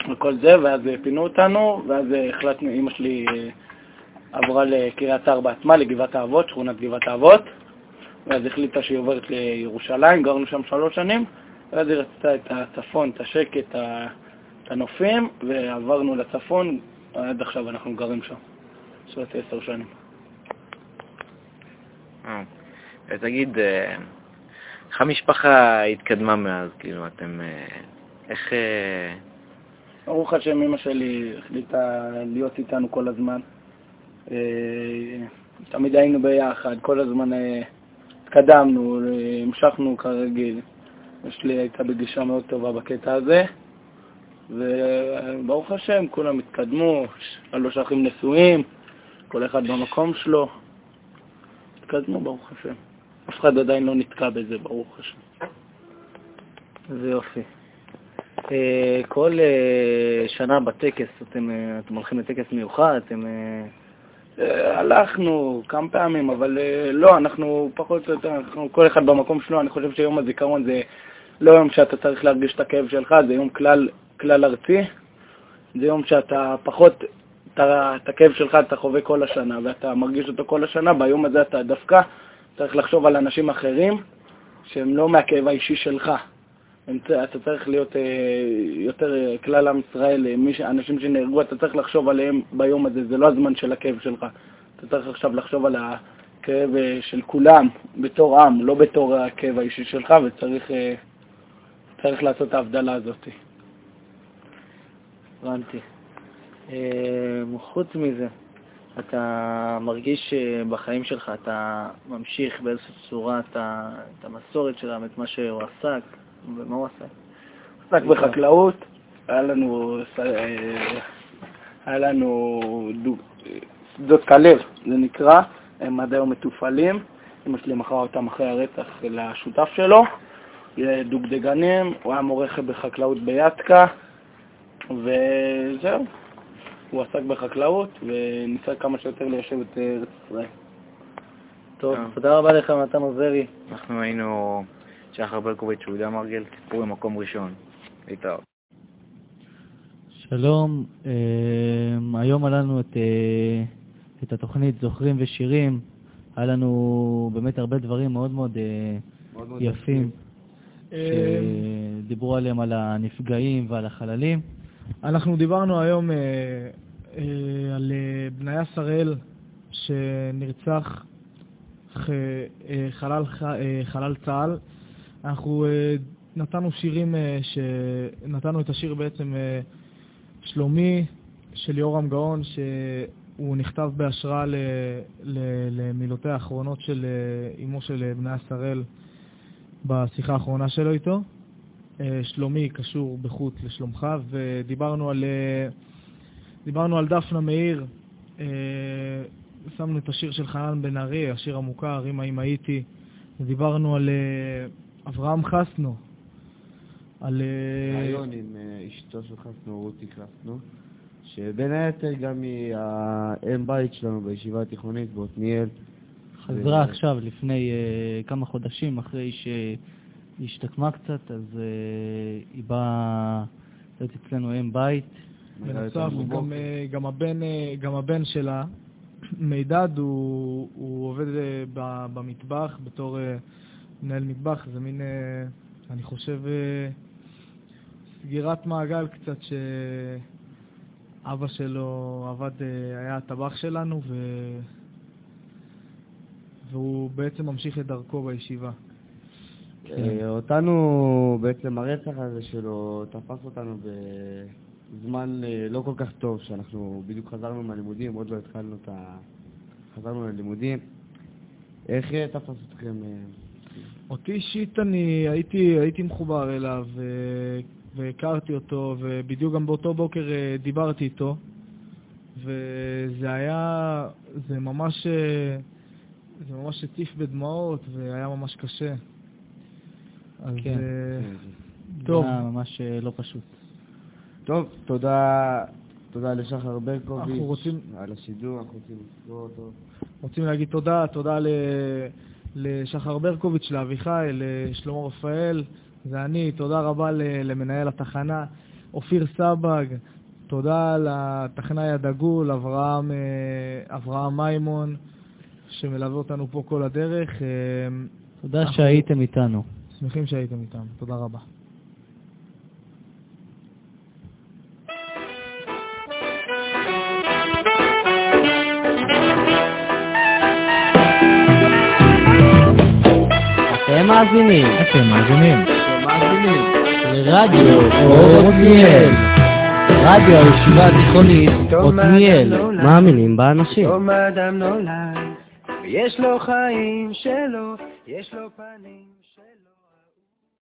הכל זה, ואז פינו אותנו, ואז החלטנו, אמא שלי עברה לקריית ארבע עצמה, לגבעת האבות, שכונת גבעת האבות, ואז החליטה שהיא עוברת לירושלים, גרנו שם שלוש שנים, ואז היא רצתה את הצפון, את השקט, את הנופים, ועברנו לצפון, עד עכשיו אנחנו גרים שם, שעות עשר שנים. תגיד, איך המשפחה התקדמה מאז, כאילו, אתם, איך... ברוך השם, אמא שלי החליטה להיות איתנו כל הזמן. תמיד היינו ביחד, כל הזמן התקדמנו, המשכנו כרגיל. יש לי הייתה בגישה מאוד טובה בקטע הזה, וברוך השם, כולם התקדמו, שלושה אחים נשואים, כל אחד במקום שלו. התקדמו, ברוך השם. אף אחד עדיין לא נתקע בזה, ברוך השם. זה יופי. כל שנה בטקס, אתם הולכים לטקס מיוחד, אתם... הלכנו כמה פעמים, אבל לא, אנחנו פחות או יותר, אנחנו כל אחד במקום שלו. אני חושב שיום הזיכרון זה לא יום שאתה צריך להרגיש את הכאב שלך, זה יום כלל, כלל ארצי. זה יום שאתה פחות, את הכאב שלך אתה חווה כל השנה, ואתה מרגיש אותו כל השנה. ביום הזה אתה דווקא צריך לחשוב על אנשים אחרים שהם לא מהכאב האישי שלך. אתה צריך להיות יותר כלל עם ישראל, אנשים שנהרגו, אתה צריך לחשוב עליהם ביום הזה, זה לא הזמן של הכאב שלך. אתה צריך עכשיו לחשוב על הכאב של כולם בתור עם, לא בתור הכאב האישי שלך, וצריך צריך לעשות את ההבדלה הזאת. הבנתי. חוץ מזה, אתה מרגיש שבחיים שלך אתה ממשיך באיזושהי צורה את המסורת שלהם, את מה שהוא עסק, ומה הוא עסק? עסק בחקלאות, היה לנו, היה לנו שדות כלב, זה נקרא, הם עד היום מטופלים, אמא שלי מכרה אותם אחרי הרצח לשותף שלו, לדוגדגנים, הוא היה מורחה בחקלאות ביתקה, וזהו. הוא עסק בחקלאות וניסה כמה שיותר ליישב את ארץ ישראל. טוב, תודה רבה לך, יונתן עוזרי. אנחנו היינו שחר ברקוביץ' ויהודה מרגל, סיפור במקום ראשון. להתראות. שלום, היום עלינו את התוכנית זוכרים ושירים. היה לנו באמת הרבה דברים מאוד מאוד יפים שדיברו עליהם, על הנפגעים ועל החללים. אנחנו דיברנו היום אה, אה, על בניה שראל שנרצח ח, אה, חלל, ח, אה, חלל צה"ל. אנחנו אה, נתנו שירים, אה, ש... נתנו את השיר בעצם אה, שלומי של יורם גאון, שהוא נכתב בהשראה ל, ל, למילותי האחרונות של אמו של בניה שראל בשיחה האחרונה שלו איתו. שלומי קשור בחוץ לשלומך, ודיברנו על דיברנו על דפנה מאיר, שמנו את השיר של חנן בן ארי, השיר המוכר, אמא אמא הייתי, ודיברנו על אברהם חסנו, על רעיון עם אשתו של חסנו, רותי חסנו, שבין היתר גם היא האם בית שלנו בישיבה התיכונית באתניאל. חזרה ו... עכשיו לפני כמה חודשים, אחרי ש היא השתקמה קצת, אז uh, היא באה להיות אצלנו עם בית. בנוסף, גם, גם, הבן, גם הבן שלה, מידד, הוא, הוא עובד uh, במטבח, בתור uh, מנהל מטבח. זה מין, uh, אני חושב, uh, סגירת מעגל קצת, שאבא שלו עבד, uh, היה הטבח שלנו, ו... והוא בעצם ממשיך את דרכו בישיבה. אותנו, בעצם הרצח הזה שלו תפס אותנו בזמן לא כל כך טוב, שאנחנו בדיוק חזרנו מהלימודים, עוד לא התחלנו את ה... חזרנו מהלימודים. איך תפס אתכם? אותי אישית, אני הייתי, הייתי מחובר אליו והכרתי אותו, ובדיוק גם באותו בוקר דיברתי איתו, וזה היה, זה ממש, זה ממש הציף בדמעות, והיה ממש קשה. אז כן. טוב, ממש לא פשוט. טוב, תודה, תודה לשחר ברקוביץ' רוצים... על השידור, אנחנו רוצים לסגור אותו. רוצים להגיד תודה, תודה לשחר ברקוביץ', לאביחי, לשלמה רפאל, זה אני, תודה רבה למנהל התחנה, אופיר סבג, תודה לתכנאי הדגול, אברהם, אברהם אימון, שמלווה אותנו פה כל הדרך. תודה אנחנו... שהייתם איתנו. שמחים שהייתם איתם. תודה רבה. אתם מאזינים. אתם מאזינים. אתם מאזינים. לרדיו עתניאל. רדיו הישיבה התיכונית עתניאל. מאמינים באנשים. יש לו חיים שלו, יש לו פנים.